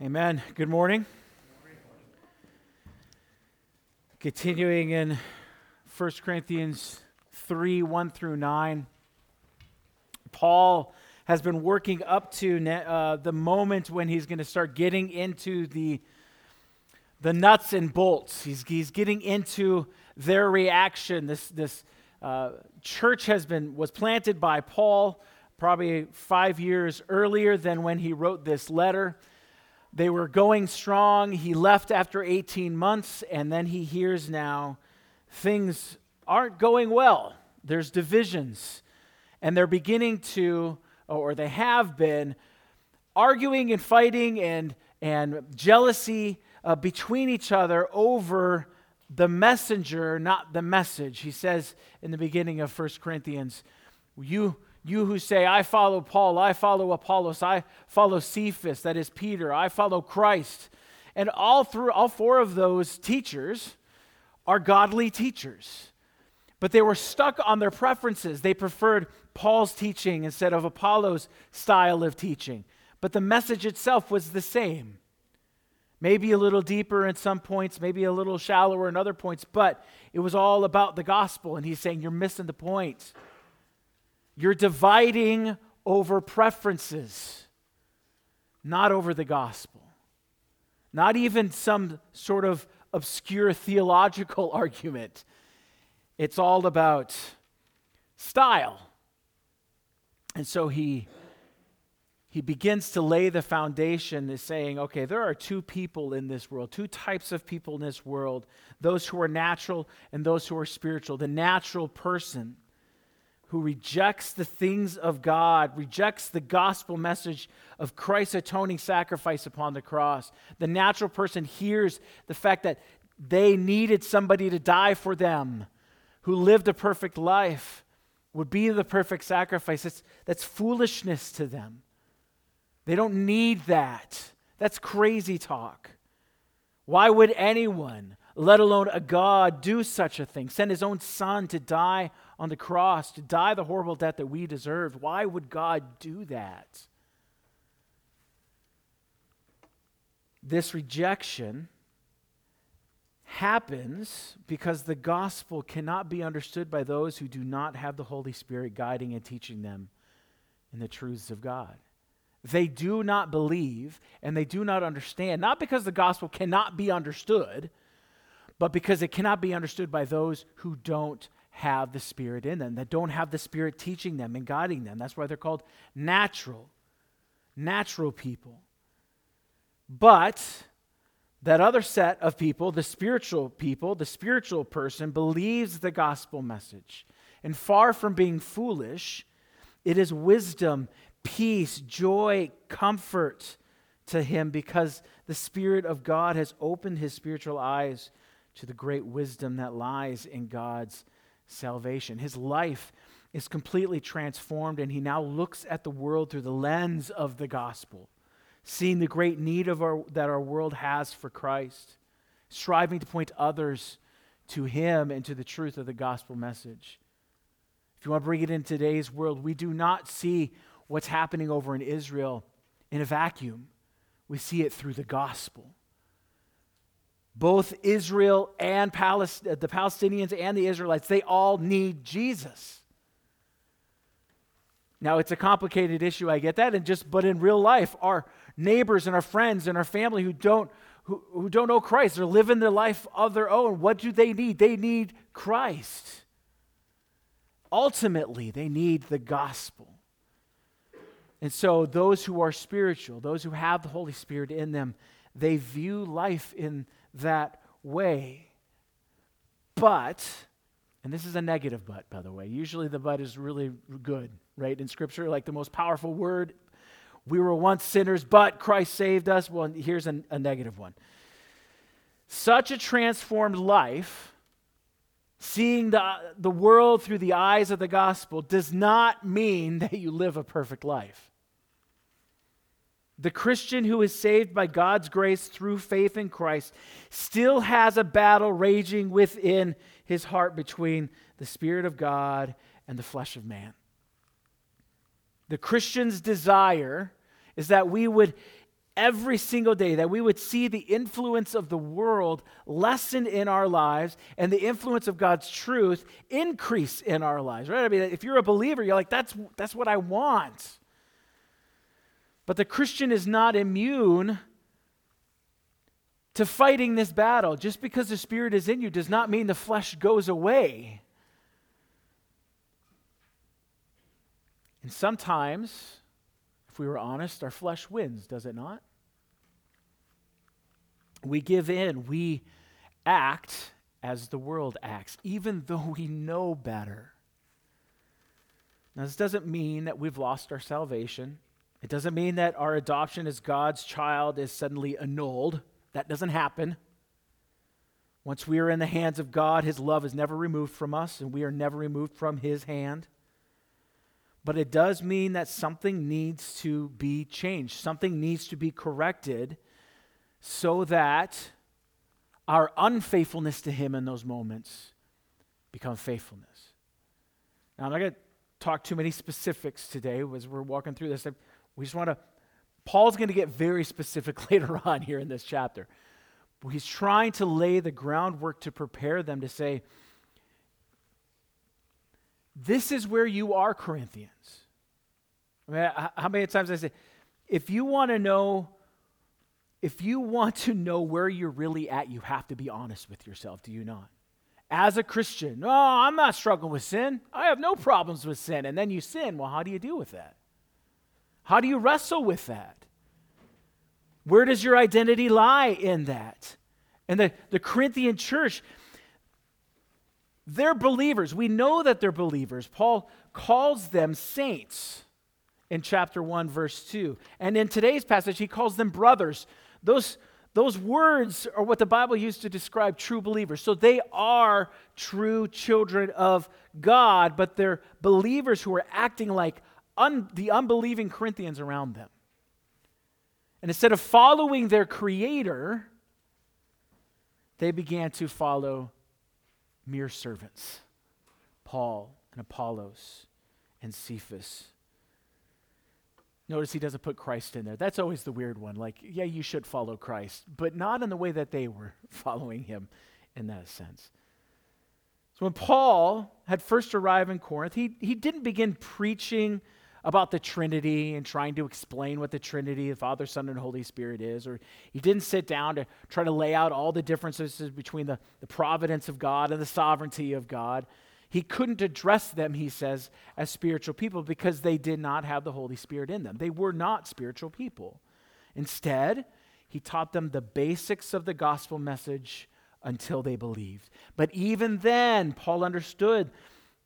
Amen. Good morning. Continuing in 1 Corinthians 3, 1 through 9, Paul has been working up to the moment when he's going to start getting into the nuts and bolts. He's getting into their reaction. This church was planted by Paul probably 5 years earlier than when he wrote this letter. They were going strong. He left after 18 months, and then he hears now things aren't going well. There's divisions, and they're beginning to, or they have been, arguing and fighting and jealousy between each other over the messenger, not the message. He says in the beginning of 1 Corinthians, You who say, I follow Paul, I follow Apollos, I follow Cephas, that is Peter, I follow Christ. And all four of those teachers are godly teachers. But they were stuck on their preferences. They preferred Paul's teaching instead of Apollos' style of teaching. But the message itself was the same. Maybe a little deeper in some points, maybe a little shallower in other points, but it was all about the gospel. And he's saying, you're missing the point. You're dividing over preferences, not over the gospel. Not even some sort of obscure theological argument. It's all about style. And so he begins to lay the foundation, is saying, okay, there are two people in this world, two types of people in this world, those who are natural and those who are spiritual. The natural person who rejects the things of God, rejects the gospel message of Christ's atoning sacrifice upon the cross. The natural person hears the fact that they needed somebody to die for them, who lived a perfect life, would be the perfect sacrifice. That's foolishness to them. They don't need that. That's crazy talk. Why would anyone, let alone a God, do such a thing? Send his own son to die on the cross, to die the horrible death that we deserved. Why would God do that? This rejection happens because the gospel cannot be understood by those who do not have the Holy Spirit guiding and teaching them in the truths of God. They do not believe and they do not understand, not because the gospel cannot be understood, but because it cannot be understood by those who don't have the Spirit in them, that don't have the Spirit teaching them and guiding them. That's why they're called natural people. But that other set of people, the spiritual people, the spiritual person, believes the gospel message. And far from being foolish, it is wisdom, peace, joy, comfort to him because the Spirit of God has opened his spiritual eyes to the great wisdom that lies in God's salvation. His life is completely transformed, and he now looks at the world through the lens of the gospel, seeing the great need that our world has for Christ, striving to point others to him and to the truth of the gospel message. If you want to bring it in today's world, we do not see what's happening over in Israel in a vacuum. We see it through the gospel. Both Israel and the Palestinians and the Israelites, they all need Jesus. Now, it's a complicated issue, I get that, but in real life, our neighbors and our friends and our family who don't know Christ, they're living their life of their own. What do they need? They need Christ. Ultimately, they need the gospel. And so those who are spiritual, those who have the Holy Spirit in them, they view life in that way. But, and this is a negative but, by the way. Usually the but is really good, right? In Scripture, like the most powerful word, we were once sinners, but Christ saved us. Well, here's a negative one. Such a transformed life, seeing the world through the eyes of the gospel, does not mean that you live a perfect life. The Christian who is saved by God's grace through faith in Christ still has a battle raging within his heart between the Spirit of God and the flesh of man. The Christian's desire is that we would every single day, that we would see the influence of the world lessen in our lives and the influence of God's truth increase in our lives, right? I mean, if you're a believer, you're like, that's what I want. But the Christian is not immune to fighting this battle. Just because the Spirit is in you does not mean the flesh goes away. And sometimes, if we were honest, our flesh wins, does it not? We give in. We act as the world acts, even though we know better. Now, this doesn't mean that we've lost our salvation. It doesn't mean that our adoption as God's child is suddenly annulled. That doesn't happen. Once we are in the hands of God, His love is never removed from us, and we are never removed from His hand. But it does mean that something needs to be changed. Something needs to be corrected so that our unfaithfulness to Him in those moments become faithfulness. Now, I'm not going to talk too many specifics today as we're walking through this. We just want to, Paul's going to get very specific later on here in this chapter. He's trying to lay the groundwork to prepare them to say, this is where you are, Corinthians. I mean, how many times I say, if you want to know where you're really at, you have to be honest with yourself, do you not? As a Christian, no, I'm not struggling with sin. I have no problems with sin. And then you sin. Well, how do you deal with that? How do you wrestle with that? Where does your identity lie in that? And the Corinthian church, they're believers. We know that they're believers. Paul calls them saints in chapter 1, verse 2. And in today's passage, he calls them brothers. Those words are what the Bible used to describe true believers. So they are true children of God, but they're believers who are acting like the unbelieving Corinthians around them. And instead of following their Creator, they began to follow mere servants, Paul and Apollos and Cephas. Notice he doesn't put Christ in there. That's always the weird one. Like, yeah, you should follow Christ, but not in the way that they were following him in that sense. So when Paul had first arrived in Corinth, he didn't begin preaching about the Trinity and trying to explain what the Trinity, the Father, Son, and Holy Spirit is, or he didn't sit down to try to lay out all the differences between the providence of God and the sovereignty of God. He couldn't address them, he says, as spiritual people because they did not have the Holy Spirit in them. They were not spiritual people. Instead, he taught them the basics of the gospel message until they believed. But even then, Paul understood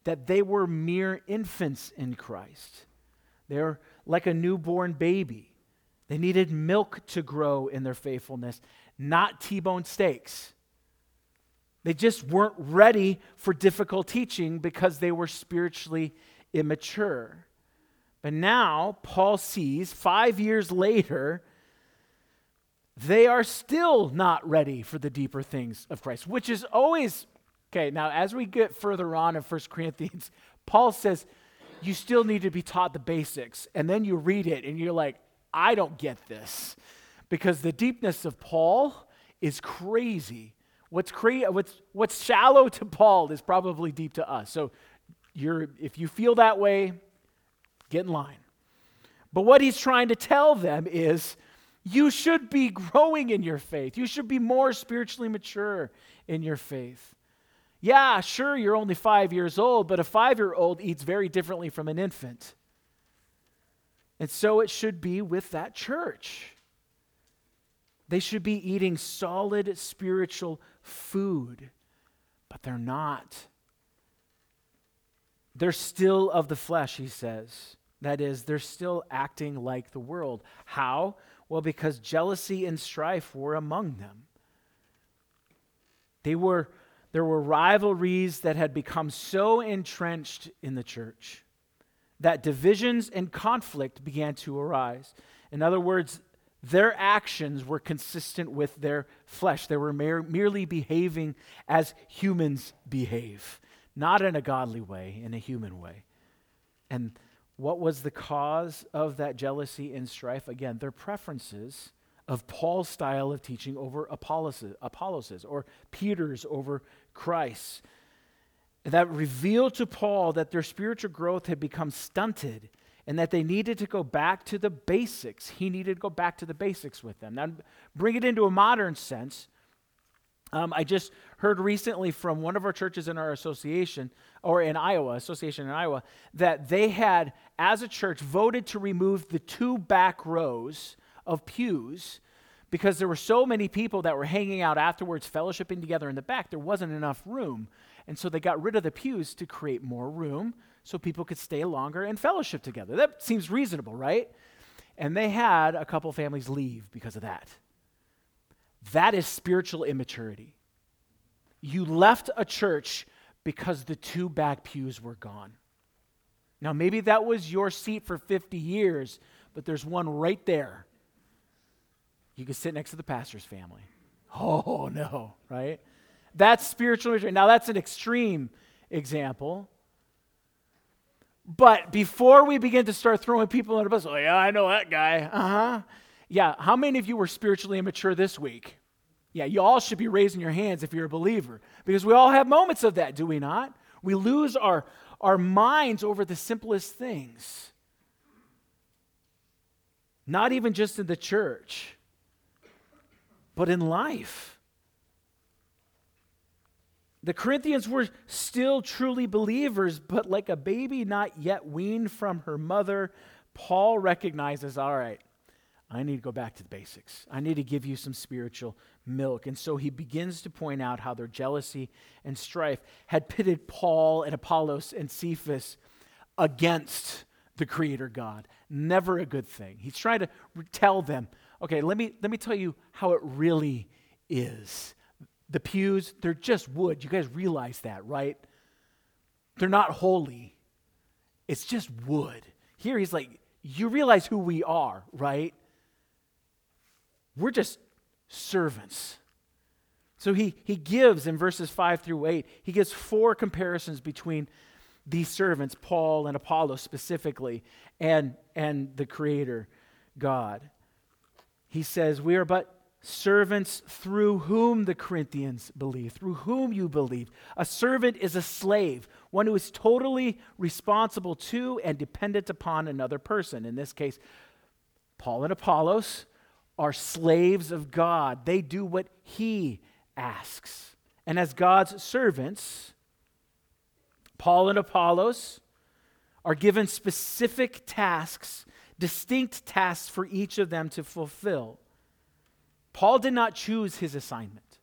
that they were mere infants in Christ. They're like a newborn baby. They needed milk to grow in their faithfulness, not T-bone steaks. They just weren't ready for difficult teaching because they were spiritually immature. But now, Paul sees 5 years later, they are still not ready for the deeper things of Christ, which is always, okay, now as we get further on in 1 Corinthians, Paul says, you still need to be taught the basics. And then you read it and you're like, I don't get this. Because the deepness of Paul is crazy. What's shallow to Paul is probably deep to us. So if you feel that way, get in line. But what he's trying to tell them is, you should be growing in your faith. You should be more spiritually mature in your faith. Yeah, sure, you're only 5 years old, but a 5-year-old eats very differently from an infant. And so it should be with that church. They should be eating solid spiritual food, but they're not. They're still of the flesh, he says. That is, they're still acting like the world. How? Well, because jealousy and strife were among them. There were rivalries that had become so entrenched in the church that divisions and conflict began to arise. In other words, their actions were consistent with their flesh. They were merely behaving as humans behave, not in a godly way, in a human way. And what was the cause of that jealousy and strife? Again, their preferences of Paul's style of teaching over Apollos's or Peter's over Christ's. That revealed to Paul that their spiritual growth had become stunted and that they needed to go back to the basics. He needed to go back to the basics with them. Now, bring it into a modern sense. I just heard recently from one of our churches in our association in Iowa, that they had, as a church, voted to remove the two back rows of pews because there were so many people that were hanging out afterwards, fellowshipping together in the back. There wasn't enough room. And so they got rid of the pews to create more room so people could stay longer and fellowship together. That seems reasonable, right? And they had a couple families leave because of that. That is spiritual immaturity. You left a church because the two back pews were gone. Now, maybe that was your seat for 50 years, but there's one right there. You could sit next to the pastor's family. Oh, no, right? That's spiritual immaturity. Now, that's an extreme example. But before we begin to start throwing people under the bus, oh, yeah, I know that guy. Uh-huh. Yeah, how many of you were spiritually immature this week? Yeah, you all should be raising your hands if you're a believer, because we all have moments of that, do we not? We lose our minds over the simplest things. Not even just in the church, but in life. The Corinthians were still truly believers, but like a baby not yet weaned from her mother, Paul recognizes, all right, I need to go back to the basics. I need to give you some spiritual milk. And so he begins to point out how their jealousy and strife had pitted Paul and Apollos and Cephas against the Creator God. Never a good thing. He's trying to tell them, okay, let me tell you how it really is. The pews, they're just wood. You guys realize that, right? They're not holy. It's just wood. Here he's like, you realize who we are, right? We're just servants. So he gives, in verses 5 through 8, he gives four comparisons between these servants, Paul and Apollos specifically, and the Creator, God. He says, we are but servants through whom the Corinthians believe, through whom you believe. A servant is a slave, one who is totally responsible to and dependent upon another person. In this case, Paul and Apollos are slaves of God. They do what he asks. And as God's servants, Paul and Apollos are given specific tasks, distinct tasks for each of them to fulfill. Paul did not choose his assignment.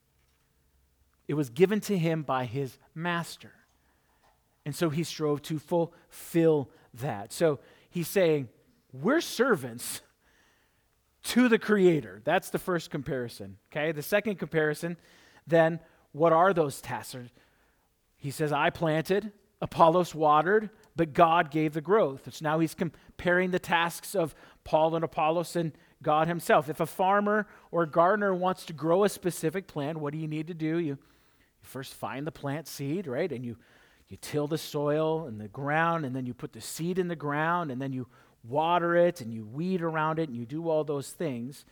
It was given to him by his master. And so he strove to fulfill that. So he's saying, we're servants to the Creator. That's the first comparison, okay? The second comparison, then, what are those tasks? He says, I planted, Apollos watered, but God gave the growth. So now he's comparing the tasks of Paul and Apollos and God himself. If a farmer or gardener wants to grow a specific plant, what do you need to do? You first find the plant seed, right? And you till the soil and the ground, and then you put the seed in the ground, and then you water it, and you weed around it, and you do all those things.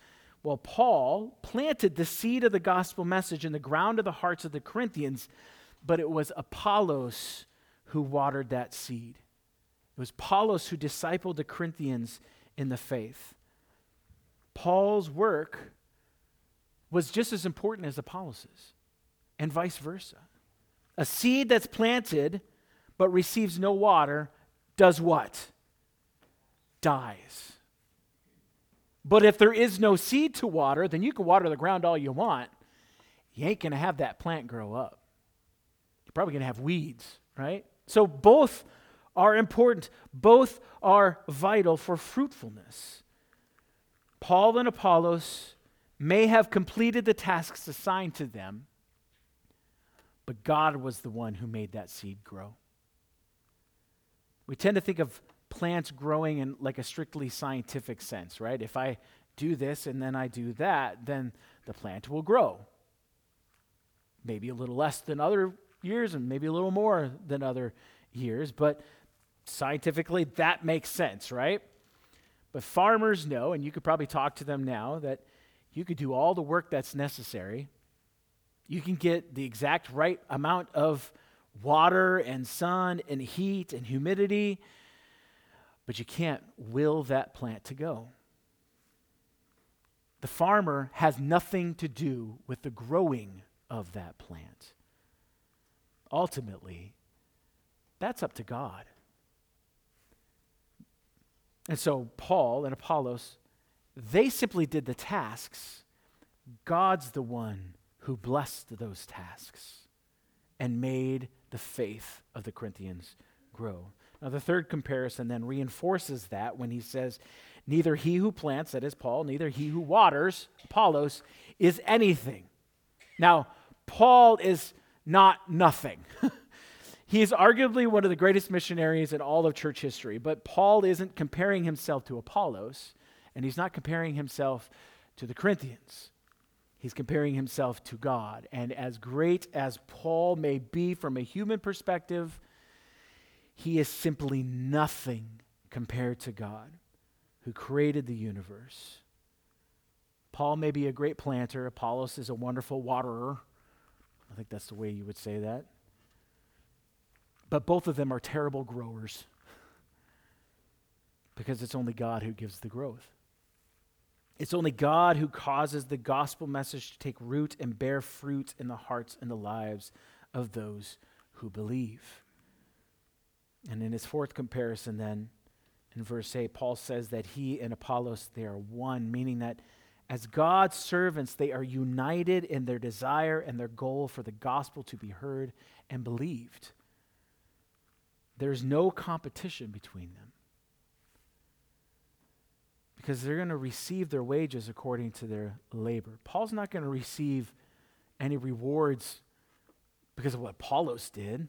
Well, Paul planted the seed of the gospel message in the ground of the hearts of the Corinthians, but it was Apollos who watered that seed. It was Apollos who discipled the Corinthians in the faith. Paul's work was just as important as Apollos's, and vice versa. A seed that's planted but receives no water does what? Dies. But if there is no seed to water, then you can water the ground all you want. You ain't going to have that plant grow up. You're probably going to have weeds, right? So both are important. Both are vital for fruitfulness. Paul and Apollos may have completed the tasks assigned to them, but God was the one who made that seed grow. We tend to think of plants growing in like a strictly scientific sense, right? If I do this and then I do that, then the plant will grow. Maybe a little less than other years and maybe a little more than other years, but scientifically that makes sense, right? But farmers know, and you could probably talk to them now, that You could do all the work that's necessary. You can get the exact right amount of water and sun and heat and humidity, but you can't will that plant to go. The farmer has nothing to do with the growing of that plant. Ultimately, that's up to God. And so Paul and Apollos, they simply did the tasks. God's the one who blessed those tasks and made the faith of the Corinthians grow. Now, the third comparison then reinforces that when he says, neither he who plants, that is Paul, neither he who waters, Apollos, is anything. Now, Paul is not nothing. He is arguably one of the greatest missionaries in all of church history, but Paul isn't comparing himself to Apollos, and he's not comparing himself to the Corinthians. He's comparing himself to God. And as great as Paul may be from a human perspective, he is simply nothing compared to God who created the universe. Paul may be a great planter. Apollos is a wonderful waterer. I think that's the way you would say that. But both of them are terrible growers because it's only God who gives the growth. It's only God who causes the gospel message to take root and bear fruit in the hearts and the lives of those who believe. And in his fourth comparison then, in verse 8, Paul says that he and Apollos, they are one, meaning that as God's servants, they are united in their desire and their goal for the gospel to be heard and believed. There's no competition between them, because they're going to receive their wages according to their labor. Paul's not going to receive any rewards because of what Apollos did.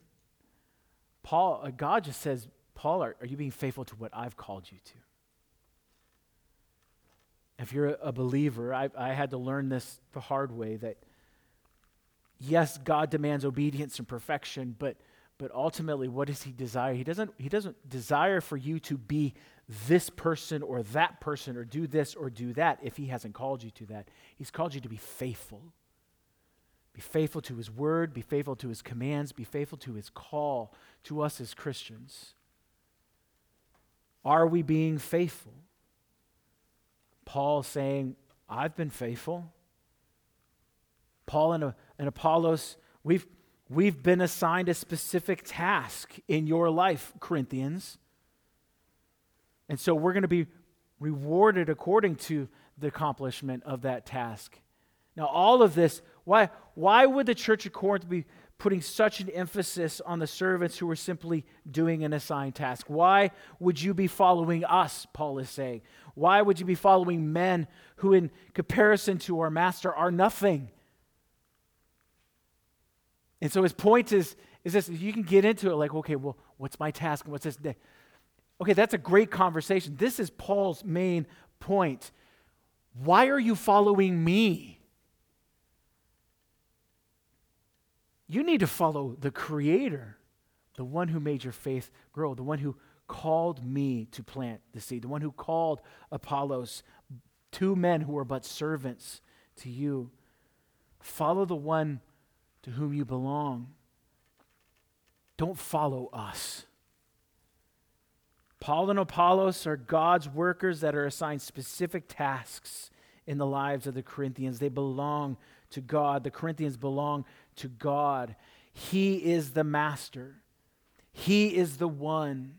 God just says, Paul, are you being faithful to what I've called you to? If you're a believer, I had to learn this the hard way, that yes, God demands obedience and perfection, but ultimately, what does he desire? He doesn't desire for you to be this person or that person or do this or do that if he hasn't called you to that. He's called you to be faithful. Be faithful to his word, be faithful to his commands, be faithful to his call to us as Christians. Are we being faithful? Paul saying, I've been faithful. Paul and Apollos, We've been assigned a specific task in your life, Corinthians. And so we're going to be rewarded according to the accomplishment of that task. Now, all of this, why would the church of Corinth be putting such an emphasis on the servants who were simply doing an assigned task? Why would you be following us, Paul is saying? Why would you be following men who, in comparison to our master, are nothing? And so his point is this. You can get into it like, okay, well, what's my task and what's this day? Okay, that's a great conversation. This is Paul's main point. Why are you following me? You need to follow the Creator, the one who made your faith grow, the one who called me to plant the seed, the one who called Apollos, two men who were but servants to you. Follow the one to whom you belong. Don't follow us. Paul and Apollos are God's workers that are assigned specific tasks in the lives of the Corinthians. They belong to God. The Corinthians belong to God. He is the master. He is the one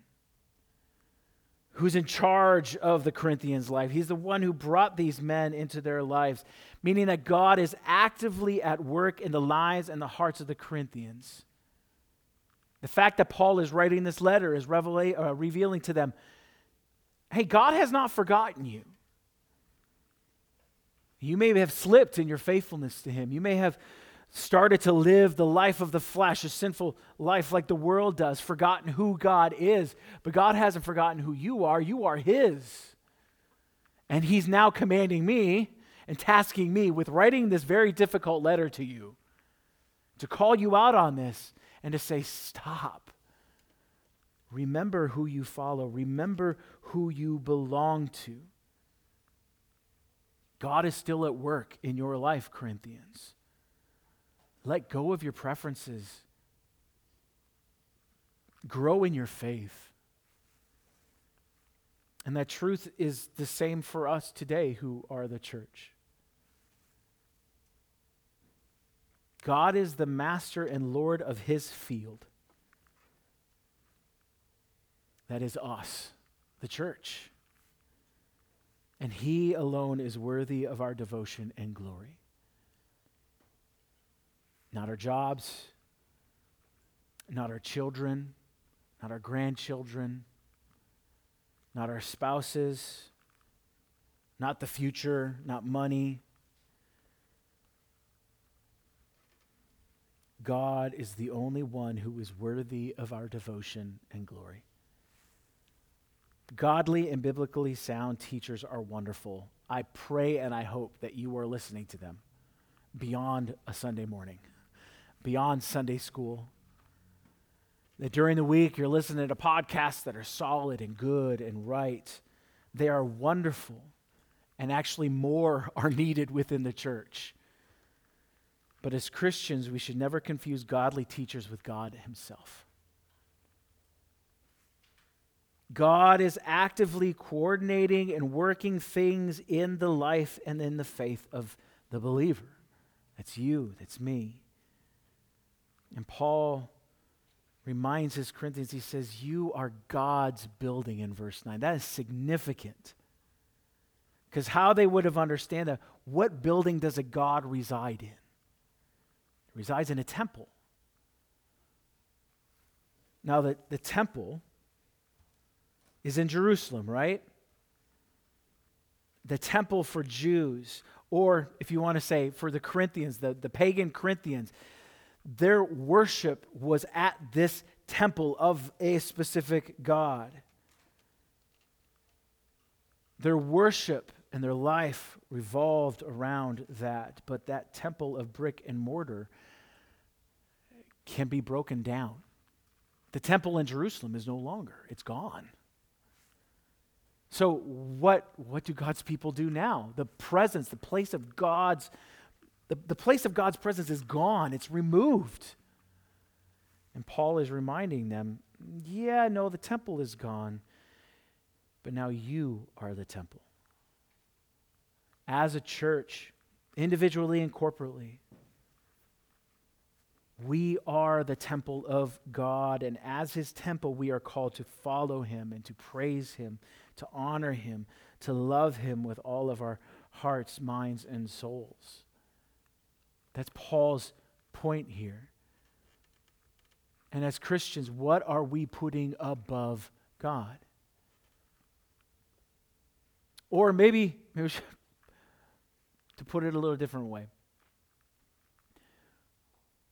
who's in charge of the Corinthians' life. He's the one who brought these men into their lives, meaning that God is actively at work in the lives and the hearts of the Corinthians. The fact that Paul is writing this letter is revealing to them, hey, God has not forgotten you. You may have slipped in your faithfulness to him. You may have started to live the life of the flesh, a sinful life like the world does, forgotten who God is. But God hasn't forgotten who you are. You are his. And he's now commanding me and tasking me with writing this very difficult letter to you, to call you out on this and to say, stop. Remember who you follow. Remember who you belong to. God is still at work in your life, Corinthians. Let go of your preferences. Grow in your faith. And that truth is the same for us today who are the church. God is the master and Lord of his field. That is us, the church. And he alone is worthy of our devotion and glory. Not our jobs, not our children, not our grandchildren, not our spouses, not the future, not money. God is the only one who is worthy of our devotion and glory. Godly and biblically sound teachers are wonderful. I pray and I hope that you are listening to them beyond a Sunday morning, beyond Sunday school. That during the week you're listening to podcasts that are solid and good and right. They are wonderful, and actually more are needed within the church. But as Christians, we should never confuse godly teachers with God himself. God is actively coordinating and working things in the life and in the faith of the believer. That's you, that's me. And Paul reminds his Corinthians, he says, you are God's building in verse 9. That is significant. Because how they would have understood that, what building does a God reside in? Resides in a temple. Now the temple is in Jerusalem, right? The temple for Jews, or if you want to say for the Corinthians, the pagan Corinthians, their worship was at this temple of a specific God. Their worship and their life revolved around that, but that temple of brick and mortar can be broken down. The temple in Jerusalem is no longer. It's gone. So what do God's people do now? The presence, the place of God's, the place of God's presence is gone. It's removed. And Paul is reminding them, yeah, no, the temple is gone, but now you are the temple. As a church, individually and corporately, we are the temple of God, and as his temple, we are called to follow him and to praise him, to honor him, to love him with all of our hearts, minds, and souls. That's Paul's point here. And as Christians, what are we putting above God? Or maybe we should, to put it a little different way.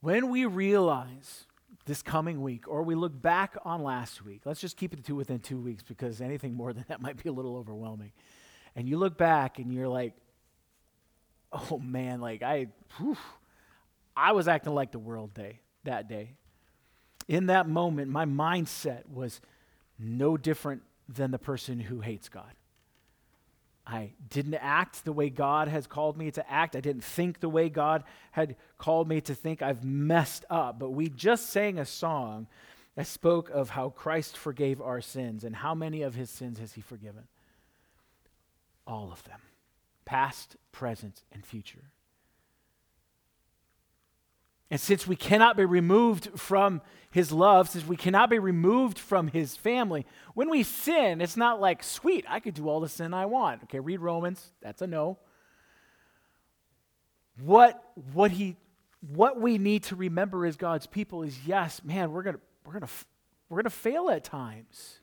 When we realize this coming week, or we look back on last week, let's just keep it to within 2 weeks because anything more than that might be a little overwhelming. And you look back and you're like, oh man, like I was acting like the world that day. In that moment, my mindset was no different than the person who hates God. I didn't act the way God has called me to act. I didn't think the way God had called me to think. I've messed up. But we just sang a song that spoke of how Christ forgave our sins, and how many of his sins has he forgiven? All of them, past, present, and future. And since we cannot be removed from his love, since we cannot be removed from his family, when we sin, it's not like, sweet, I could do all the sin I want. Okay, read Romans. That's a no. What we need to remember as God's people is, yes, man, we're gonna fail at times.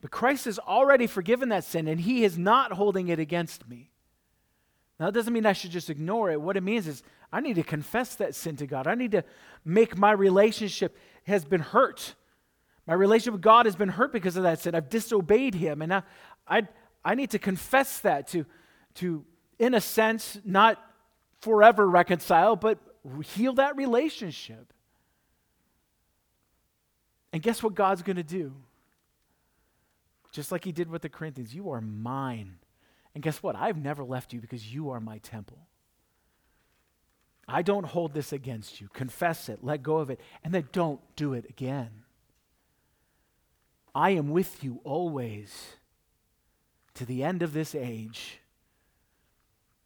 But Christ has already forgiven that sin, and he is not holding it against me. Now, that doesn't mean I should just ignore it. What it means is I need to confess that sin to God. I need to make my relationship has been hurt. My relationship with God has been hurt because of that sin. I've disobeyed him. And now I need to confess that to, in a sense, not forever reconcile, but heal that relationship. And guess what God's going to do? Just like he did with the Corinthians, you are mine. And guess what? I've never left you because you are my temple. I don't hold this against you. Confess it, let go of it, and then don't do it again. I am with you always to the end of this age.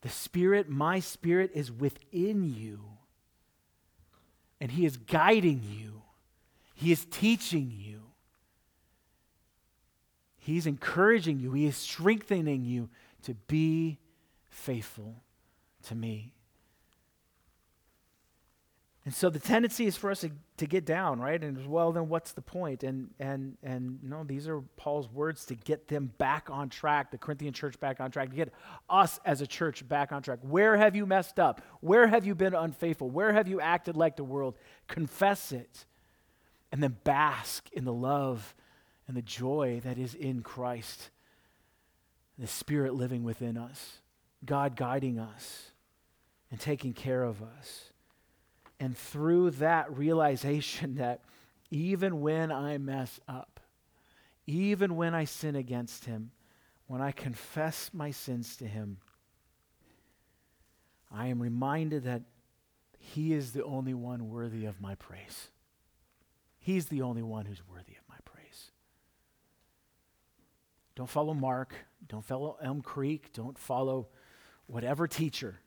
The Spirit, my Spirit, is within you, and He is guiding you. He is teaching you. He's encouraging you. He is strengthening you to be faithful to me. And so the tendency is for us to get down, right? And well, then what's the point? And you know, these are Paul's words to get them back on track, the Corinthian church back on track, to get us as a church back on track. Where have you messed up? Where have you been unfaithful? Where have you acted like the world? Confess it, and then bask in the love and the joy that is in Christ, the Spirit living within us, God guiding us and taking care of us. And through that realization that even when I mess up, even when I sin against Him, when I confess my sins to Him, I am reminded that He is the only one worthy of my praise. He's the only one who's worthy of my praise. Don't follow Mark. Don't follow Elm Creek. Don't follow whatever teacher.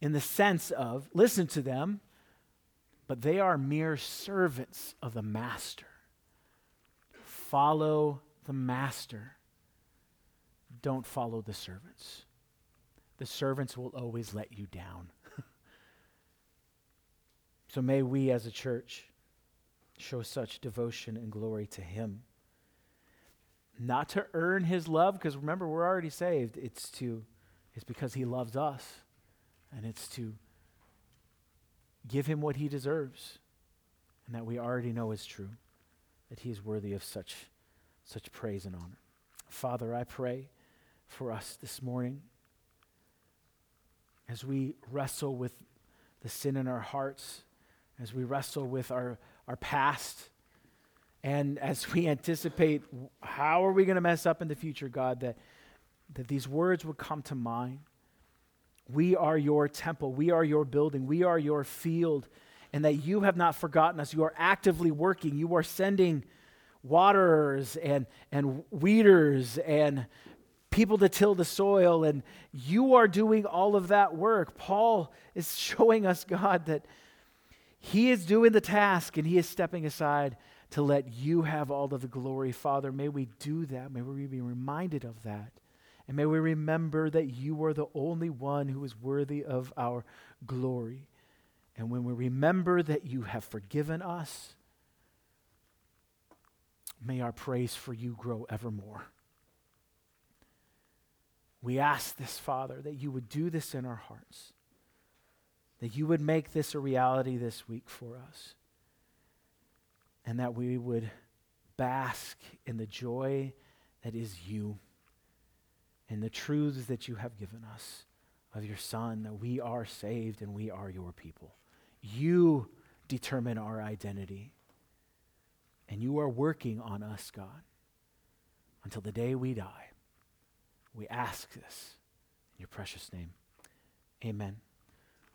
In the sense of, listen to them, but they are mere servants of the master. Follow the master. Don't follow the servants. The servants will always let you down. So may we as a church show such devotion and glory to Him. Not to earn His love, because remember, we're already saved. It's because He loves us. And it's to give Him what He deserves and that we already know is true, that He is worthy of such praise and honor. Father, I pray for us this morning as we wrestle with the sin in our hearts, as we wrestle with our past, and as we anticipate how are we going to mess up in the future, God, that these words would come to mind. We are your temple. We are your building. We are your field. And that you have not forgotten us. You are actively working. You are sending waterers and weeders and people to till the soil. And you are doing all of that work. Paul is showing us, God, that he is doing the task and he is stepping aside to let you have all of the glory. Father, may we do that. May we be reminded of that. And may we remember that you are the only one who is worthy of our glory. And when we remember that you have forgiven us, may our praise for you grow evermore. We ask this, Father, that you would do this in our hearts, that you would make this a reality this week for us, and that we would bask in the joy that is you. And the truths that you have given us of your Son, that we are saved and we are your people. You determine our identity. And you are working on us, God, until the day we die. We ask this in your precious name. Amen.